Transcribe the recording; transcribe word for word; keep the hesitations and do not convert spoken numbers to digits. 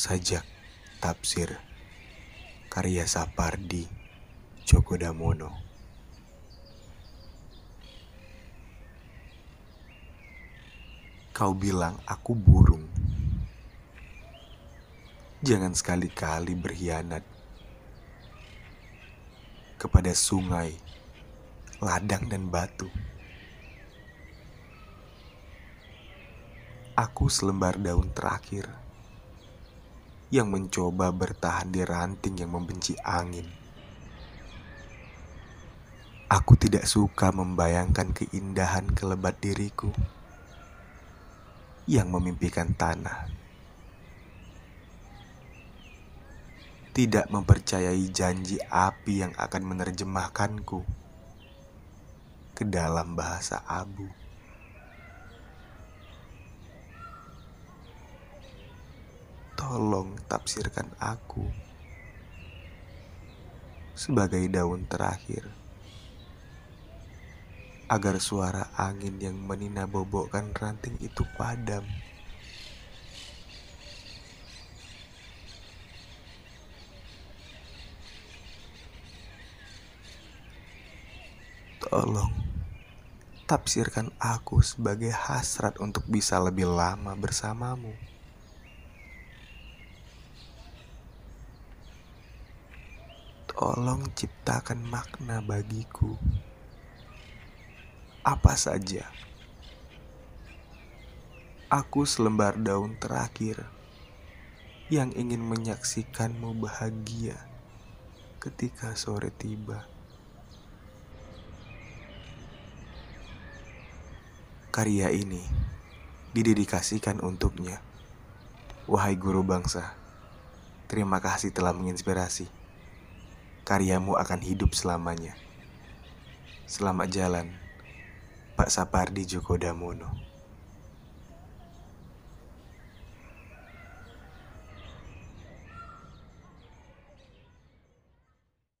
Sajak Tafsir, karya Sapardi Djoko Damono. Kau bilang aku burung. Jangan sekali-kali berkhianat kepada sungai, ladang, dan batu. Aku selembar daun terakhir yang mencoba bertahan di ranting yang membenci angin. Aku tidak suka membayangkan keindahan kelebat diriku yang memimpikan tanah. Tidak mempercayai janji api yang akan menerjemahkanku ke dalam bahasa abu. Tolong tafsirkan aku sebagai daun terakhir, agar suara angin yang menina bobokkan ranting itu padam. Tolong tafsirkan aku sebagai hasrat untuk bisa lebih lama bersamamu. Tolong ciptakan makna bagiku. Apa saja. Aku selembar daun terakhir yang ingin menyaksikanmu bahagia ketika sore tiba. Karya ini didedikasikan untuknya. Wahai guru bangsa, terima kasih telah menginspirasi. Karyamu akan hidup selamanya. Selamat jalan, Pak Sapardi Djoko Damono.